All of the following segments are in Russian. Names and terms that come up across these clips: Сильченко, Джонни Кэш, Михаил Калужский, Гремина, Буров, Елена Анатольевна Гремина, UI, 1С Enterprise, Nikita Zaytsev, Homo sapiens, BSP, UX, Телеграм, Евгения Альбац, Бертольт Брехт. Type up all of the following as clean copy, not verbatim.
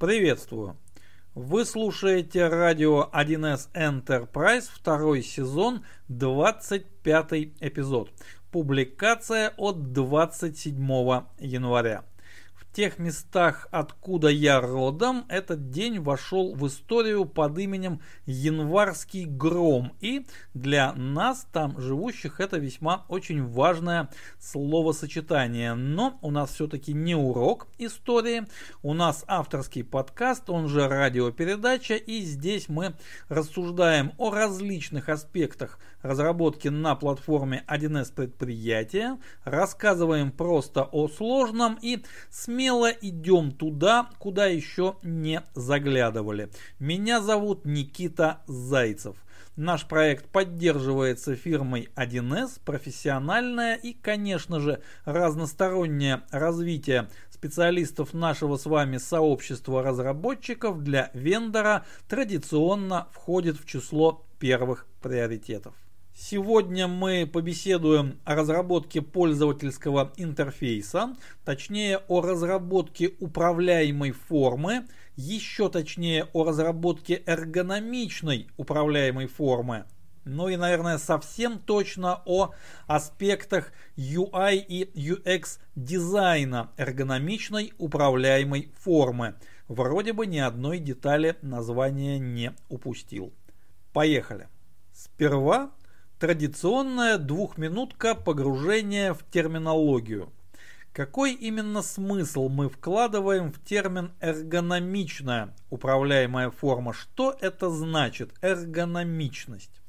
Приветствую! Вы слушаете радио 1С Enterprise, второй сезон, 25 эпизод. Публикация от 27 января. В тех местах, откуда я родом, этот день вошел в историю под именем Январский гром. И для нас, там живущих, это весьма очень важное словосочетание. Но у нас все-таки не урок истории. У нас авторский подкаст, он же радиопередача. И здесь мы рассуждаем о различных аспектах разработки на платформе 1С предприятия. Рассказываем просто о сложном и смело идем туда, куда еще не заглядывали. Меня зовут Никита Зайцев. Наш проект поддерживается фирмой 1С. Профессиональное и, конечно же, разностороннее развитие специалистов нашего с вами сообщества разработчиков для вендора традиционно входит в число первых приоритетов. Сегодня мы побеседуем о разработке пользовательского интерфейса, точнее о разработке управляемой формы, еще точнее о разработке эргономичной управляемой формы, ну и, наверное, совсем точно о аспектах UI и UX дизайна эргономичной управляемой формы. Вроде бы ни одной детали название не упустил. Поехали! Сперва традиционная двухминутка погружения в терминологию. Какой именно смысл мы вкладываем в термин эргономичная управляемая форма? Что это значит эргономичность?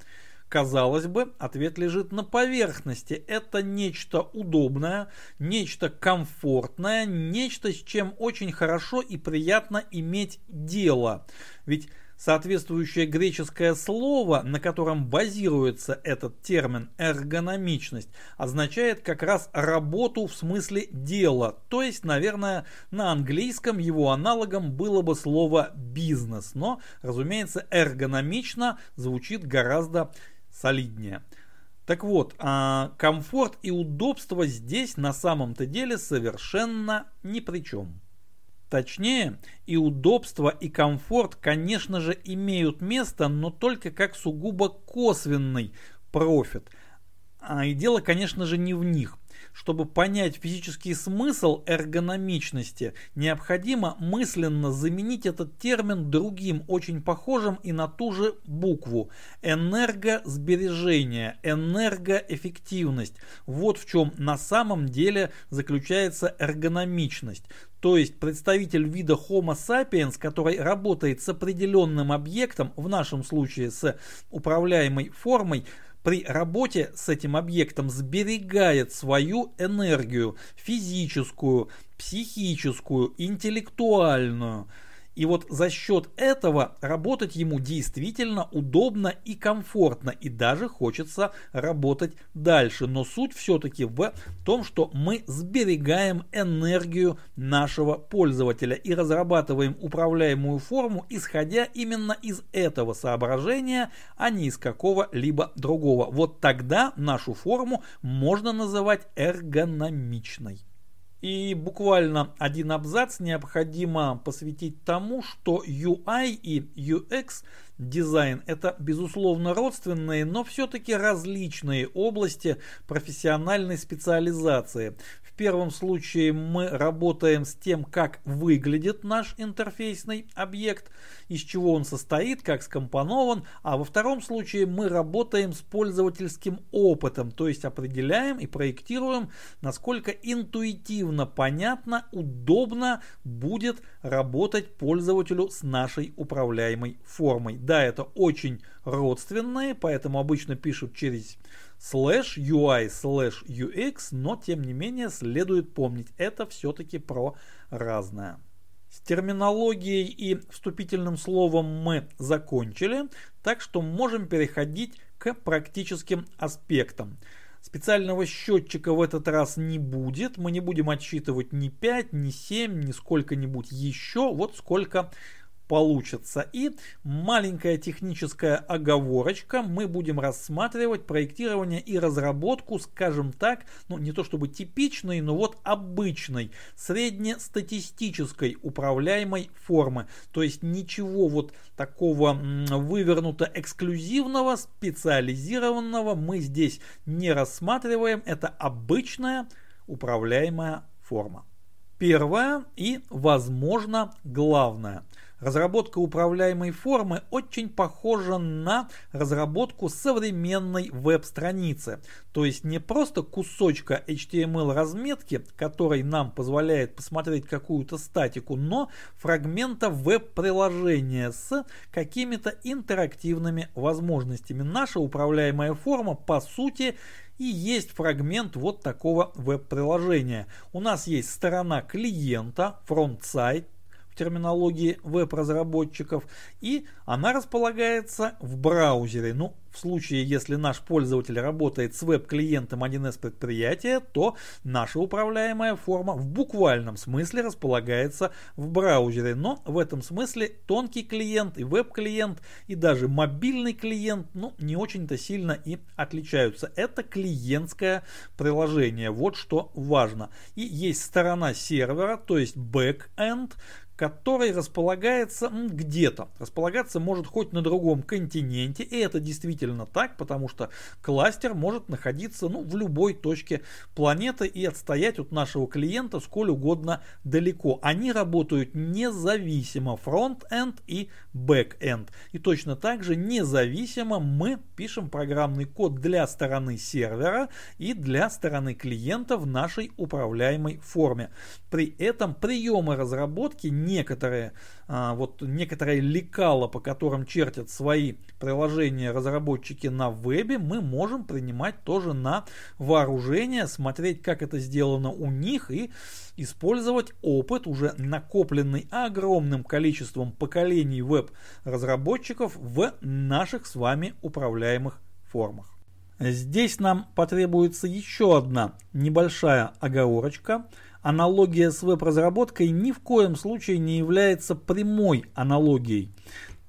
Казалось бы, ответ лежит на поверхности. Это нечто удобное, нечто комфортное, нечто, с чем очень хорошо и приятно иметь дело. Ведь соответствующее греческое слово, на котором базируется этот термин «эргономичность», означает как раз «работу» в смысле «дела». То есть, наверное, на английском его аналогом было бы слово «бизнес». Но, разумеется, «эргономично» звучит гораздо солиднее. Так вот, комфорт и удобство здесь на самом-то деле совершенно ни при чем. Точнее, и удобство, и комфорт, конечно же, имеют место, но только как сугубо косвенный профит. И дело, конечно же, не в них. Чтобы понять физический смысл эргономичности, необходимо мысленно заменить этот термин другим, очень похожим и на ту же букву. Энергосбережение, энергоэффективность. Вот в чем на самом деле заключается эргономичность. То есть представитель вида Homo sapiens, который работает с определенным объектом, в нашем случае с управляемой формой, при работе с этим объектом сберегает свою энергию физическую, психическую, интеллектуальную. И вот за счет этого работать ему действительно удобно и комфортно, и даже хочется работать дальше. Но суть все-таки в том, что мы сберегаем энергию нашего пользователя и разрабатываем управляемую форму, исходя именно из этого соображения, а не из какого-либо другого. Вот тогда нашу форму можно называть эргономичной. И буквально один абзац необходимо посвятить тому, что UI и UX дизайн — это, безусловно, родственные, но все-таки различные области профессиональной специализации. В первом случае мы работаем с тем, как выглядит наш интерфейсный объект, из чего он состоит, как скомпонован, а во втором случае мы работаем с пользовательским опытом, то есть определяем и проектируем, насколько интуитивно, понятно, удобно будет работать пользователю с нашей управляемой формой. Да, это очень родственные, поэтому обычно пишут через /UI/UX, но тем не менее следует помнить, это все-таки про разное. С терминологией и вступительным словом мы закончили, так что можем переходить к практическим аспектам. Специального счетчика в этот раз не будет, мы не будем отсчитывать ни 5, ни 7, ни сколько-нибудь еще, вот сколько получится. И маленькая техническая оговорочка. Мы будем рассматривать проектирование и разработку, скажем так, ну не то чтобы типичной, но вот обычной, среднестатистической управляемой формы. То есть ничего вот такого вывернуто эксклюзивного, специализированного мы здесь не рассматриваем. Это обычная управляемая форма. Первое и, возможно, главное. Разработка управляемой формы очень похожа на разработку современной веб-страницы. То есть не просто кусочка HTML разметки, который нам позволяет посмотреть какую-то статику, но фрагмента веб-приложения с какими-то интерактивными возможностями. Наша управляемая форма, по сути, и есть фрагмент вот такого веб-приложения. У нас есть сторона клиента, фронт-сайт, в терминологии веб-разработчиков, и она располагается в браузере. Ну, в случае, если наш пользователь работает с веб-клиентом 1С предприятия, то наша управляемая форма в буквальном смысле располагается в браузере. Но в этом смысле тонкий клиент и веб-клиент, и даже мобильный клиент, ну, не очень-то сильно и отличаются. Это клиентское приложение, вот что важно. И есть сторона сервера, то есть бэк-энд, который располагается где-то. Располагаться может хоть на другом континенте, и это действительно так, потому что кластер может находиться в любой точке планеты и отстоять от нашего клиента сколь угодно далеко. Они работают независимо, фронт-энд и бэк-энд. И точно так же независимо мы пишем программный код для стороны сервера и для стороны клиента в нашей управляемой форме. При этом приемы разработки некоторые лекала, по которым чертят свои приложения разработчики на вебе, мы можем принимать тоже на вооружение, смотреть, как это сделано у них, и использовать опыт, уже накопленный огромным количеством поколений веб-разработчиков, в наших с вами управляемых формах. Здесь нам потребуется еще одна небольшая оговорочка. Аналогия с веб-разработкой ни в коем случае не является прямой аналогией.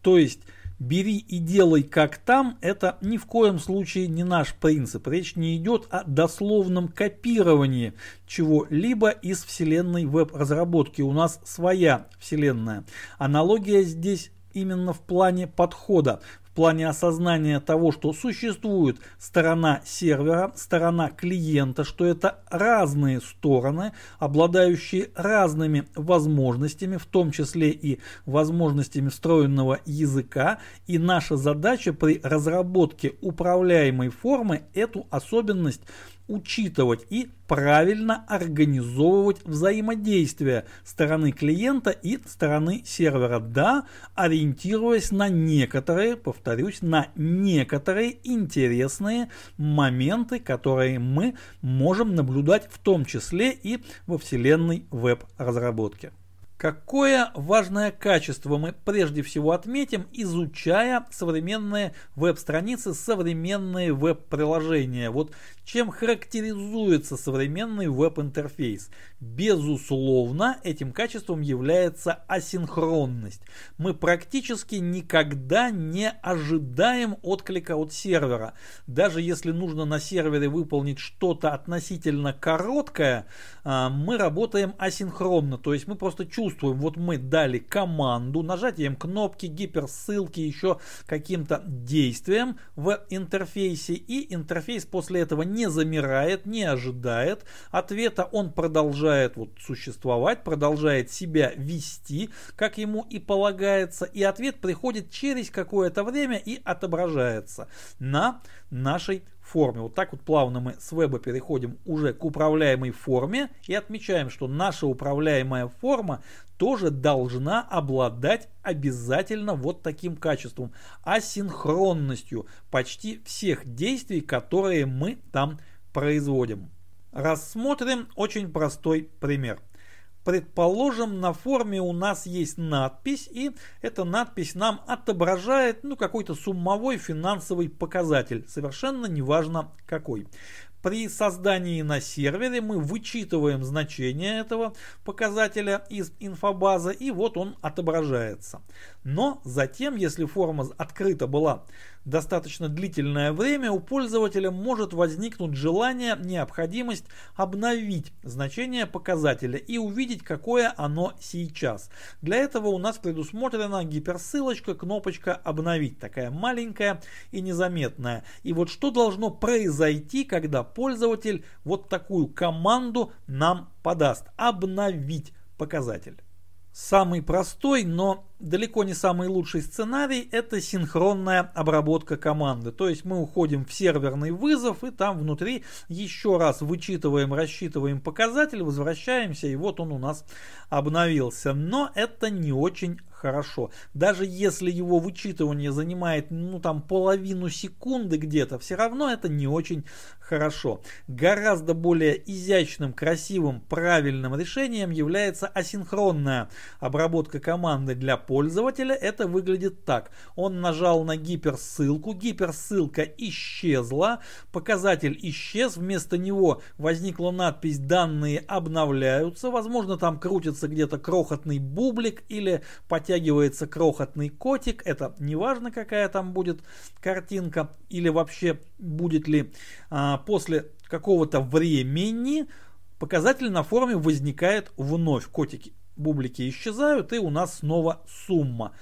То есть «бери и делай как там» — это ни в коем случае не наш принцип. Речь не идет о дословном копировании чего-либо из вселенной веб-разработки. У нас своя вселенная. Аналогия здесь именно в плане подхода. В плане осознания того, что существует сторона сервера, сторона клиента, что это разные стороны, обладающие разными возможностями, в том числе и возможностями встроенного языка. И наша задача при разработке управляемой формы эту особенность учитывать и правильно организовывать взаимодействие стороны клиента и стороны сервера. Да, ориентируясь на некоторые, повторюсь, на некоторые интересные моменты, которые мы можем наблюдать в том числе и во вселенной веб-разработки. Какое важное качество мы прежде всего отметим, изучая современные веб-страницы, современные веб-приложения? Вот чем характеризуется современный веб-интерфейс? Безусловно, этим качеством является асинхронность. Мы практически никогда не ожидаем отклика от сервера. Даже если нужно на сервере выполнить что-то относительно короткое, мы работаем асинхронно, то есть мы просто чувствуем, вот мы дали команду нажатием кнопки, гиперссылки, еще каким-то действием в интерфейсе, и интерфейс после этого не замирает, не ожидает ответа, он продолжает существовать, продолжает себя вести, как ему и полагается, и ответ приходит через какое-то время и отображается на нашей форме. Вот так плавно мы с веба переходим уже к управляемой форме и отмечаем, что наша управляемая форма тоже должна обладать обязательно вот таким качеством, асинхронностью почти всех действий, которые мы там производим. Рассмотрим очень простой пример. Предположим, на форме у нас есть надпись, и эта надпись нам отображает какой-то суммовой финансовый показатель, совершенно неважно какой. При создании на сервере мы вычитываем значение этого показателя из инфобазы, и вот он отображается. Но затем, если форма открыта была достаточно длительное время, у пользователя может возникнуть желание, необходимость обновить значение показателя и увидеть, какое оно сейчас. Для этого у нас предусмотрена гиперссылочка, кнопочка «Обновить», такая маленькая и незаметная. И вот что должно произойти, когда пользователь вот такую команду нам подаст: «Обновить показатель». Самый простой, но далеко не самый лучший сценарий — это синхронная обработка команды. То есть мы уходим в серверный вызов и там внутри еще раз вычитываем, рассчитываем показатель, возвращаемся, и вот он у нас обновился. Но это не очень хорошо. Даже если его вычитывание занимает, половину секунды где-то, все равно это не очень хорошо. Гораздо более изящным, красивым, правильным решением является асинхронная обработка команды для пользователя. Это выглядит так. Он нажал на гиперссылку, гиперссылка исчезла, показатель исчез, вместо него возникла надпись «Данные обновляются», возможно, там крутится где-то крохотный бублик или потянутый вытягивается крохотный котик, это неважно, какая там будет картинка, или вообще будет ли после какого-то времени показатель на форме возникает вновь. Котики, бублики исчезают, и у нас снова сумма.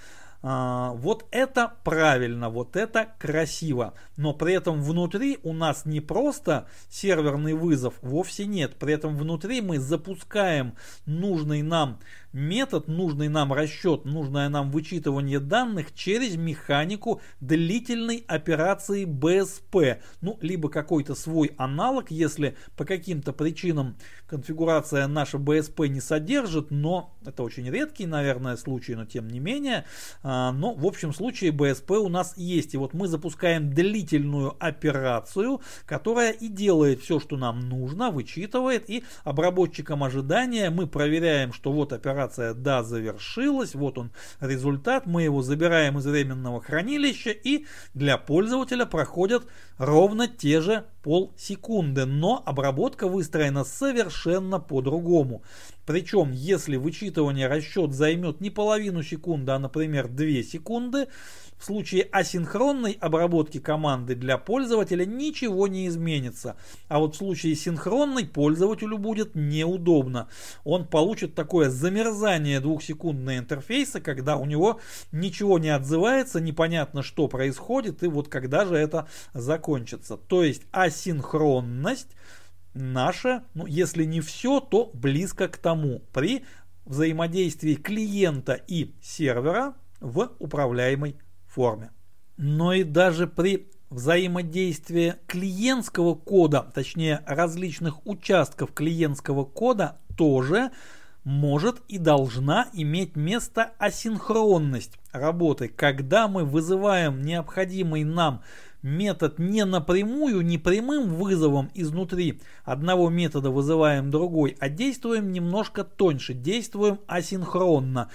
Вот это правильно, вот это красиво. Но при этом внутри у нас не просто серверный вызов, вовсе нет. При этом внутри мы запускаем нужный нам метод, нужный нам расчет, нужное нам вычитывание данных через механику длительной операции BSP. Либо какой-то свой аналог, если по каким-то причинам конфигурация наша BSP не содержит, но это очень редкий, наверное, случай, но тем не менее. Но в общем случае BSP у нас есть. И вот мы запускаем длительную операцию, которая и делает все, что нам нужно, вычитывает, и обработчиком ожидания мы проверяем, что вот операция завершилась, вот он результат, мы его забираем из временного хранилища, и для пользователя проходят ровно те же полсекунды, но обработка выстроена совершенно по-другому. Причем, если вычитывание, расчет займет не половину секунды, а, например, 2 секунды, в случае асинхронной обработки команды для пользователя ничего не изменится. А вот в случае синхронной пользователю будет неудобно. Он получит такое замерзание двухсекундного интерфейса, когда у него ничего не отзывается, непонятно, что происходит, и вот когда же это закончится. То есть асинхронность наша, если не все, то близко к тому, при взаимодействии клиента и сервера в управляемой форме. Но и даже при взаимодействии клиентского кода, точнее различных участков клиентского кода, тоже может и должна иметь место асинхронность работы, когда мы вызываем необходимый нам метод не напрямую, не прямым вызовом изнутри одного метода вызываем другой, а действуем немножко тоньше, действуем асинхронно.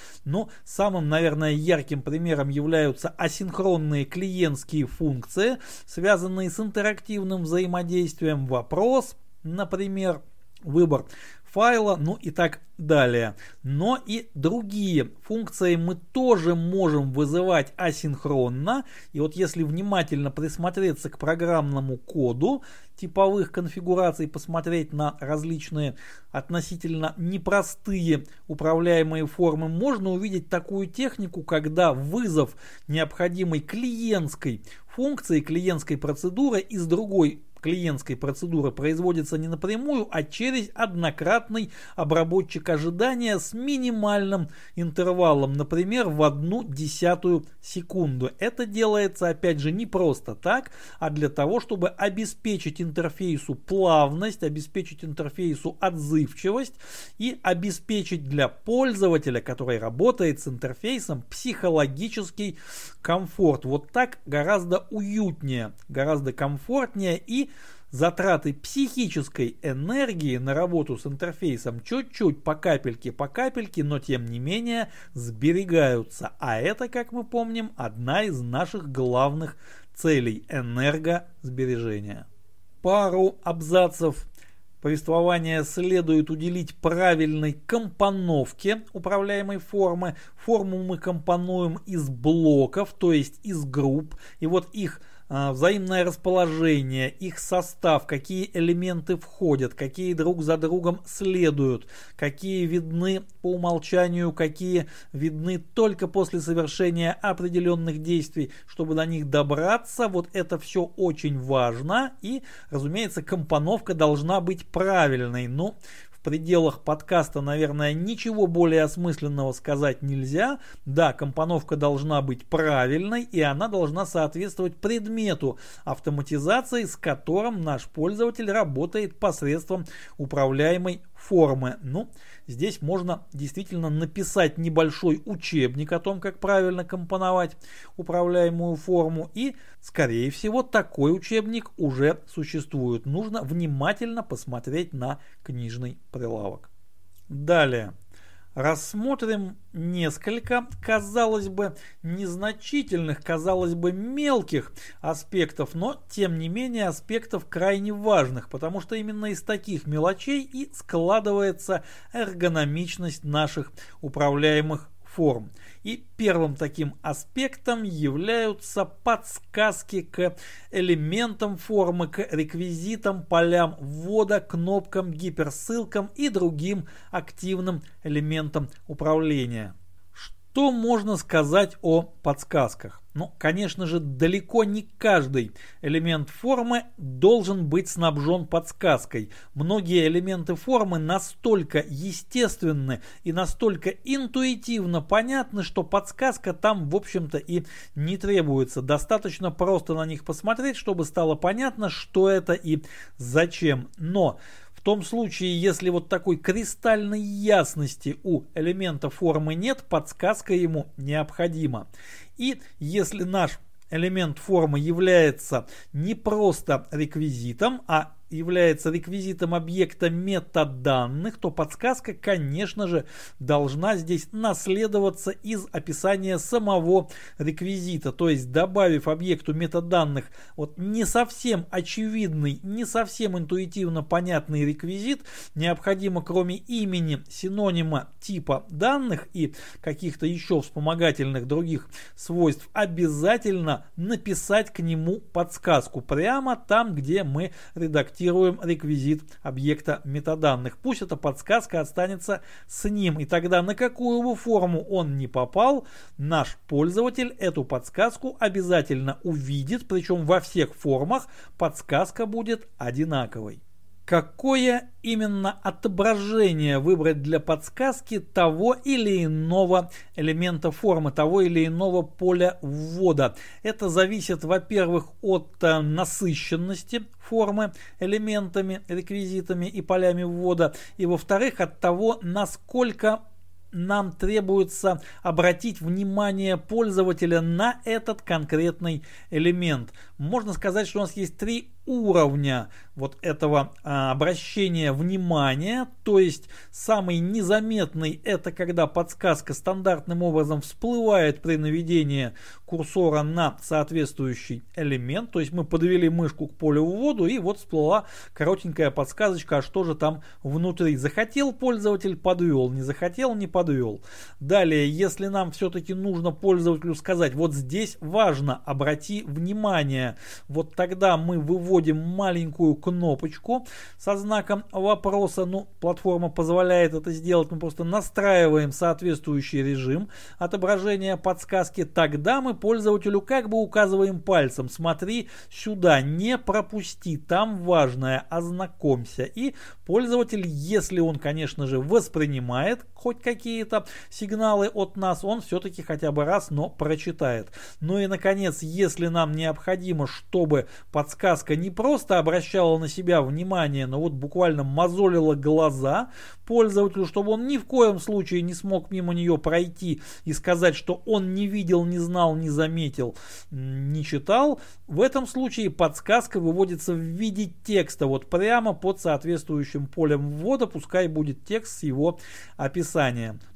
Самым, наверное, ярким примером являются асинхронные клиентские функции, связанные с интерактивным взаимодействием. Вопрос, например, выбор файла, и так далее. Но и другие функции мы тоже можем вызывать асинхронно. И вот если внимательно присмотреться к программному коду типовых конфигураций, посмотреть на различные относительно непростые управляемые формы, можно увидеть такую технику, когда вызов необходимой клиентской функции, клиентской процедуры из другой клиентской процедуры производится не напрямую, а через однократный обработчик ожидания с минимальным интервалом, например, в 0,1 секунду. Это делается, опять же, не просто так, а для того, чтобы обеспечить интерфейсу плавность, обеспечить интерфейсу отзывчивость и обеспечить для пользователя, который работает с интерфейсом, психологический комфорт. Вот так гораздо уютнее, гораздо комфортнее, и затраты психической энергии на работу с интерфейсом чуть-чуть, по капельке, но тем не менее сберегаются. А это, как мы помним, одна из наших главных целей — энергосбережения. пару абзацев. Повествование следует уделить правильной компоновке управляемой формы. Форму мы компонуем из блоков, то есть из групп. И вот их взаимное расположение, их состав, какие элементы входят, какие друг за другом следуют, какие видны по умолчанию, какие видны только после совершения определенных действий, чтобы до них добраться. Вот это все очень важно. И, разумеется, компоновка должна быть правильной. Но в пределах подкаста, наверное, ничего более осмысленного сказать нельзя. Да, компоновка должна быть правильной, и она должна соответствовать предмету автоматизации, с которым наш пользователь работает посредством управляемой формы. Ну, здесь можно действительно написать небольшой учебник о том, как правильно компоновать управляемую форму. И, скорее всего, такой учебник уже существует. Нужно внимательно посмотреть на книжный прилавок. Далее. Рассмотрим несколько, казалось бы, незначительных, казалось бы, мелких аспектов, но, тем не менее, аспектов крайне важных, потому что именно из таких мелочей и складывается эргономичность наших управляемых форм. И первым таким аспектом являются подсказки к элементам формы, к реквизитам, полям ввода, кнопкам, гиперссылкам и другим активным элементам управления. Что можно сказать о подсказках? Ну, конечно же, далеко не каждый элемент формы должен быть снабжен подсказкой. Многие элементы формы настолько естественны и настолько интуитивно понятны, что подсказка там, в общем-то, и не требуется. Достаточно просто на них посмотреть, чтобы стало понятно, что это и зачем. Но в том случае, если вот такой кристальной ясности у элемента формы нет, подсказка ему необходима. И если наш элемент формы является не просто реквизитом, а является реквизитом объекта метаданных, то подсказка, конечно же, должна здесь наследоваться из описания самого реквизита. То есть, добавив объекту метаданных вот не совсем очевидный, не совсем интуитивно понятный реквизит, необходимо кроме имени, синонима, типа данных и каких-то еще вспомогательных других свойств, обязательно написать к нему подсказку прямо там, где мы редактируем реквизит объекта метаданных. Пусть эта подсказка останется с ним, и тогда на какую бы форму он ни попал, наш пользователь эту подсказку обязательно увидит, причем во всех формах подсказка будет одинаковой. Какое именно отображение выбрать для подсказки того или иного элемента формы, того или иного поля ввода? Это зависит, во-первых, от насыщенности формы элементами, реквизитами и полями ввода, и, во-вторых, от того, насколько нам требуется обратить внимание пользователя на этот конкретный элемент. Можно сказать, что у нас есть три уровня вот этого обращения внимания. То есть самый незаметный — это когда подсказка стандартным образом всплывает при наведении курсора на соответствующий элемент. То есть мы подвели мышку к полю вводу, и вот всплыла коротенькая подсказочка, а что же там внутри. Захотел пользователь — подвел, не захотел — не подвел. Далее, если нам все-таки нужно пользователю сказать: вот здесь важно, обрати внимание, вот тогда мы выводим маленькую кнопочку со знаком вопроса. Ну, платформа позволяет это сделать. Мы просто настраиваем соответствующий режим отображения подсказки. Тогда мы пользователю как бы указываем пальцем: смотри сюда, не пропусти, там важное, ознакомься. И пользователь, если он, конечно же, воспринимает хоть какие-то сигналы от нас, он все-таки хотя бы раз, но прочитает. Ну и, наконец, если нам необходимо, чтобы подсказка не просто обращала на себя внимание, но вот буквально мозолила глаза пользователю, чтобы он ни в коем случае не смог мимо нее пройти и сказать, что он не видел, не знал, не заметил, не читал, в этом случае подсказка выводится в виде текста, вот прямо под соответствующим полем ввода, пускай будет текст с его описанием.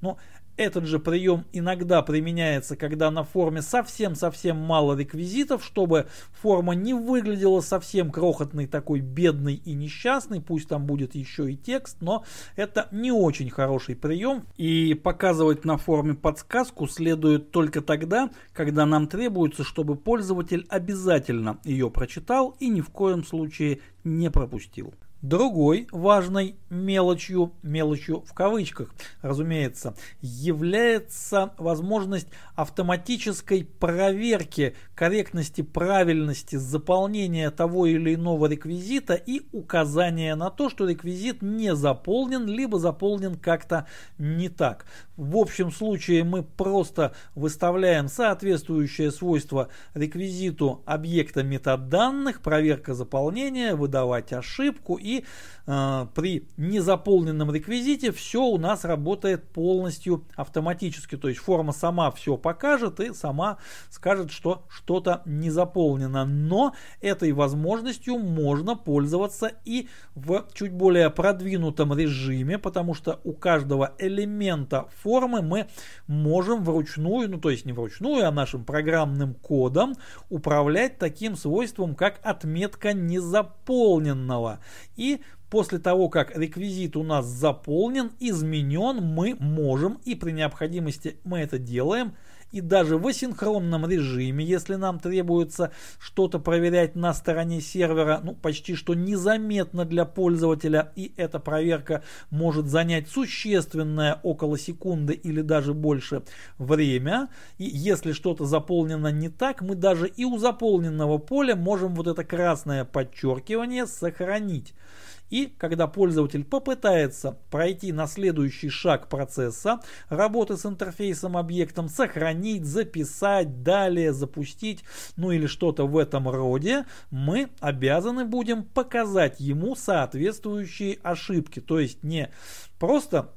Но Этот же прием иногда применяется, когда на форме совсем мало реквизитов, чтобы форма не выглядела совсем крохотной, такой бедной и несчастной. Пусть там будет еще и текст, но это не очень хороший прием. И показывать на форме подсказку следует только тогда, когда нам требуется, чтобы пользователь обязательно ее прочитал и ни в коем случае не пропустил. Другой важной мелочью в кавычках, разумеется, является возможность автоматической проверки корректности, правильности заполнения того или иного реквизита и указания на то, что реквизит не заполнен, либо заполнен как-то не так. В общем случае мы просто выставляем соответствующее свойство реквизиту объекта метаданных, проверка заполнения, выдавать ошибку, и при незаполненном реквизите все у нас работает полностью автоматически. То есть форма сама все покажет и сама скажет, что что-то не заполнено. Но этой возможностью можно пользоваться и в чуть более продвинутом режиме, потому что у каждого элемента формы мы можем вручную, ну то есть не вручную, а нашим программным кодом управлять таким свойством, как отметка незаполненного. И после того, как реквизит у нас заполнен, изменен, мы можем, и при необходимости мы это делаем, и даже в асинхронном режиме, если нам требуется что-то проверять на стороне сервера, ну почти что незаметно для пользователя, и эта проверка может занять существенное около секунды или даже больше время. И если что-то заполнено не так, мы даже и у заполненного поля можем вот это красное подчеркивание сохранить. И когда пользователь попытается пройти на следующий шаг процесса работы с интерфейсом объектом, сохранить, записать, далее запустить, ну или что-то в этом роде, мы обязаны будем показать ему соответствующие ошибки. То есть не просто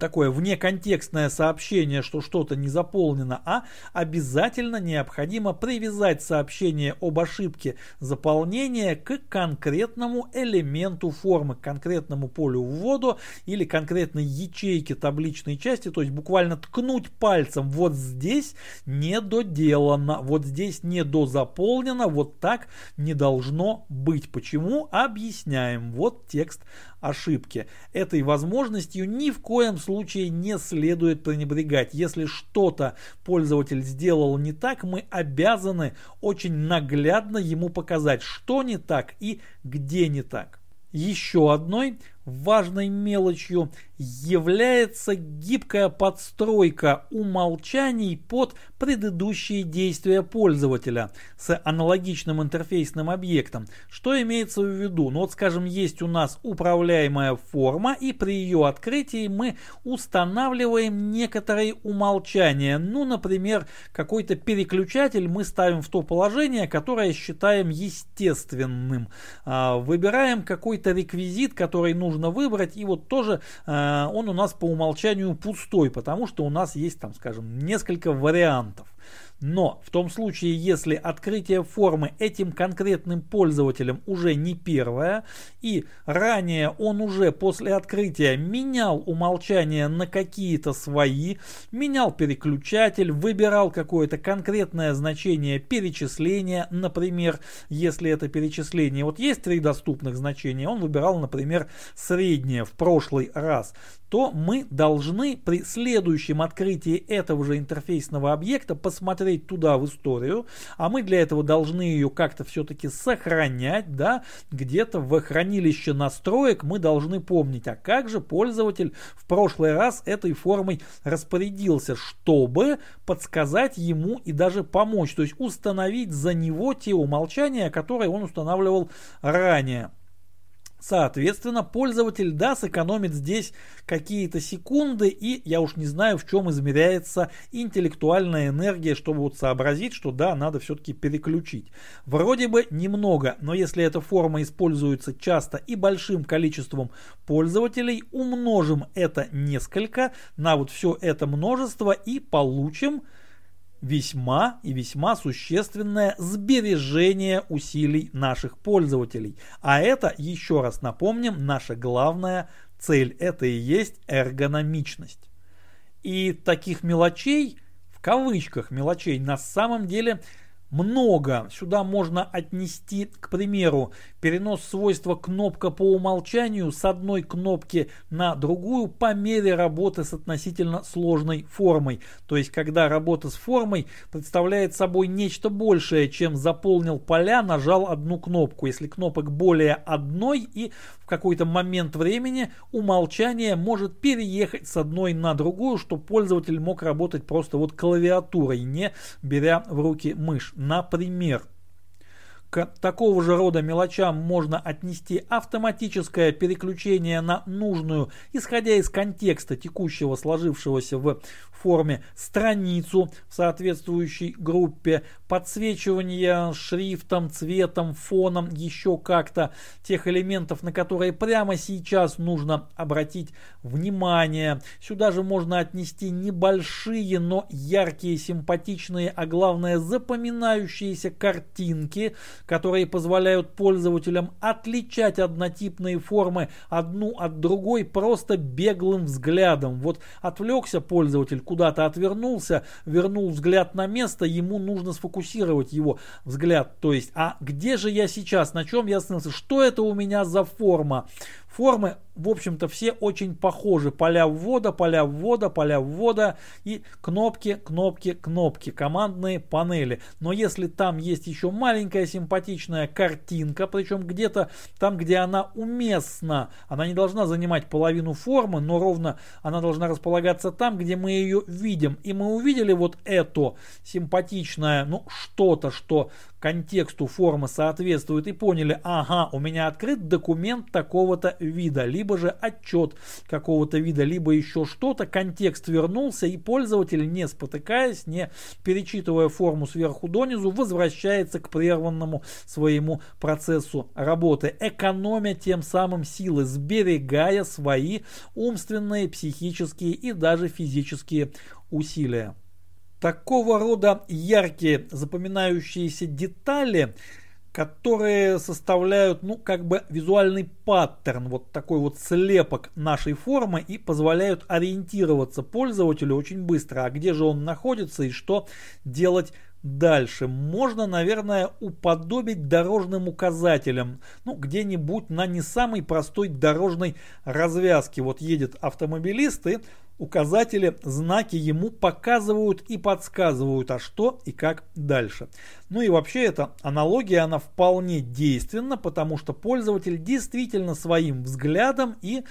такое внеконтекстное сообщение, что что-то не заполнено, а обязательно необходимо привязать сообщение об ошибке заполнения к конкретному элементу формы, к конкретному полю ввода или конкретной ячейке табличной части, то есть буквально ткнуть пальцем: вот здесь недоделано, вот здесь недозаполнено, вот так не должно быть. Почему? Объясняем. Вот текст ошибки. Этой возможностью ни в коем случае не следует пренебрегать. Если что-то пользователь сделал не так, мы обязаны очень наглядно ему показать, что не так и где не так. Еще одной важной мелочью является гибкая подстройка умолчаний под предыдущие действия пользователя с аналогичным интерфейсным объектом. Что имеется в виду? Ну вот, скажем, есть у нас управляемая форма, и при ее открытии мы устанавливаем некоторые умолчания. Ну, например, какой-то переключатель мы ставим в то положение, которое считаем естественным. Выбираем какой-то реквизит, который нужно выбрать, и вот тоже он у нас по умолчанию пустой, потому что у нас есть там, скажем, несколько вариантов. Но в том случае, если открытие формы этим конкретным пользователем уже не первое, и ранее он уже после открытия менял умолчание на какие-то свои, менял переключатель, выбирал какое-то конкретное значение перечисления, например, если это перечисление, вот есть 3 доступных значения, он выбирал, например, среднее в прошлый раз, то мы должны при следующем открытии этого же интерфейсного объекта посмотреть туда в историю, а мы для этого должны ее как-то все-таки сохранять, да, где-то в хранилище настроек мы должны помнить, а как же пользователь в прошлый раз этой формой распорядился, чтобы подсказать ему и даже помочь, то есть установить за него те умолчания, которые он устанавливал ранее. Соответственно, пользователь, да, сэкономит здесь какие-то секунды, и я уж не знаю, в чем измеряется интеллектуальная энергия, чтобы вот сообразить, что да, надо все-таки переключить. Вроде бы немного, но если эта форма используется часто и большим количеством пользователей, умножим это несколько на вот все это множество и получим весьма и весьма существенное сбережение усилий наших пользователей. А это, еще раз напомним, наша главная цель. Это и есть эргономичность. И таких мелочей, в кавычках мелочей, на самом деле много. Сюда можно отнести, к примеру, перенос свойства кнопка по умолчанию с одной кнопки на другую по мере работы с относительно сложной формой. То есть, когда работа с формой представляет собой нечто большее, чем заполнил поля, нажал одну кнопку. Если кнопок более одной, и в какой-то момент времени умолчание может переехать с одной на другую, чтобы пользователь мог работать просто вот клавиатурой, не беря в руки мышь. Например, к такого же рода мелочам можно отнести автоматическое переключение на нужную, исходя из контекста текущего, сложившегося в форме, страницу в соответствующей группе, подсвечивание шрифтом, цветом, фоном, еще как-то тех элементов, на которые прямо сейчас нужно обратить внимание. Сюда же можно отнести небольшие, но яркие, симпатичные, а главное запоминающиеся картинки, которые позволяют пользователям отличать однотипные формы одну от другой просто беглым взглядом. Вот отвлекся пользователь, куда-то отвернулся, вернул взгляд на место, ему нужно сфокусировать его взгляд. То есть, а где же я сейчас, на чем я остановился, что это у меня за форма? Формы, в общем-то, все очень похожи. Поля ввода, поля ввода, поля ввода и кнопки, кнопки, кнопки, командные панели. Но если там есть еще маленькая симпатичная картинка, причем где-то там, где она уместна, она не должна занимать половину формы, но ровно она должна располагаться там, где мы ее видим. И мы увидели вот это симпатичное, ну, что-то, что контексту формы соответствует, и поняли, ага, у меня открыт документ такого-то вида, либо же отчет какого-то вида, либо еще что-то, контекст вернулся, и пользователь, не спотыкаясь, не перечитывая форму сверху донизу, возвращается к прерванному своему процессу работы, экономя тем самым силы, сберегая свои умственные, психические и даже физические усилия. Такого рода яркие запоминающиеся детали, которые составляют, ну, как бы визуальный паттерн, вот такой вот слепок нашей формы, и позволяют ориентироваться пользователю очень быстро, а где же он находится и что делать дальше. Можно, наверное, уподобить дорожным указателям, ну, где-нибудь на не самой простой дорожной развязке. Вот едет автомобилист, и указатели, знаки ему показывают и подсказывают, а что и как дальше. Ну и вообще эта аналогия, она вполне действенна, потому что пользователь действительно своим взглядом и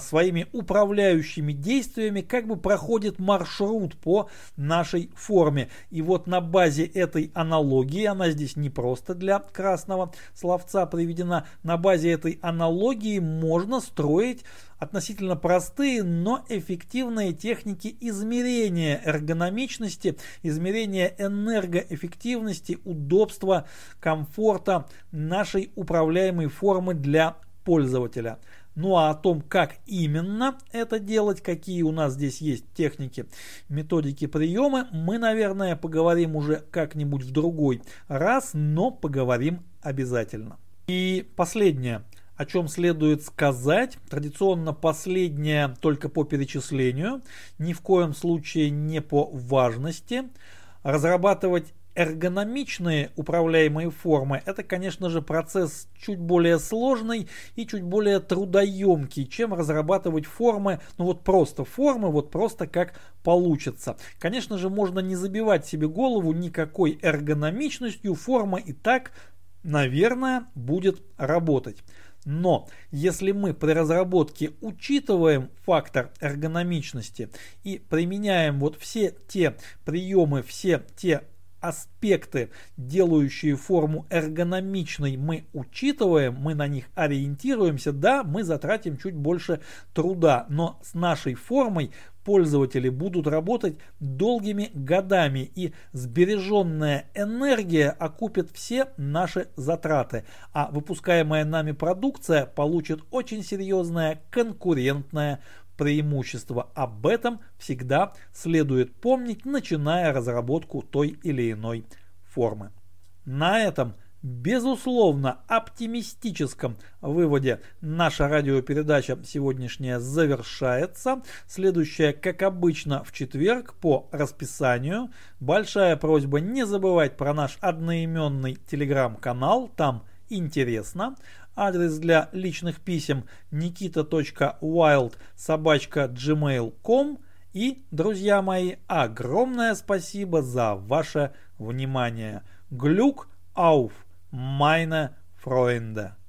своими управляющими действиями как бы проходит маршрут по нашей форме. И вот на базе этой аналогии, она здесь не просто для красного словца приведена, на базе этой аналогии можно строить относительно простые, но эффективные техники измерения эргономичности, измерения энергоэффективности, удобства, комфорта нашей управляемой формы для пользователя. Ну а о том, как именно это делать, какие у нас здесь есть техники, методики, приемы, мы, наверное, поговорим уже как-нибудь в другой раз, но поговорим обязательно. И последнее, о чем следует сказать, традиционно последнее только по перечислению, ни в коем случае не по важности. Разрабатывать эргономичные управляемые формы — это, конечно же, процесс чуть более сложный и чуть более трудоемкий, чем разрабатывать формы, ну вот просто формы, вот просто как получится. Конечно же, можно не забивать себе голову никакой эргономичностью, форма и так, наверное, будет работать. Но если мы при разработке учитываем фактор эргономичности и применяем вот все те приемы, все те аспекты, делающие форму эргономичной, мы учитываем, мы на них ориентируемся, да, мы затратим чуть больше труда, но с нашей формой пользователи будут работать долгими годами, и сбереженная энергия окупит все наши затраты, а выпускаемая нами продукция получит очень серьезное конкурентное преимущество. Об этом всегда следует помнить, начиная разработку той или иной формы. На этом безусловно оптимистическом выводе наша радиопередача сегодняшняя завершается. Следующая, как обычно, в четверг по расписанию. Большая просьба не забывать про наш одноименный телеграм-канал, там интересно. Адрес для личных писем nikita.wild@gmail.com. И, друзья мои, огромное спасибо за ваше внимание. Глюк auf meine Freunde!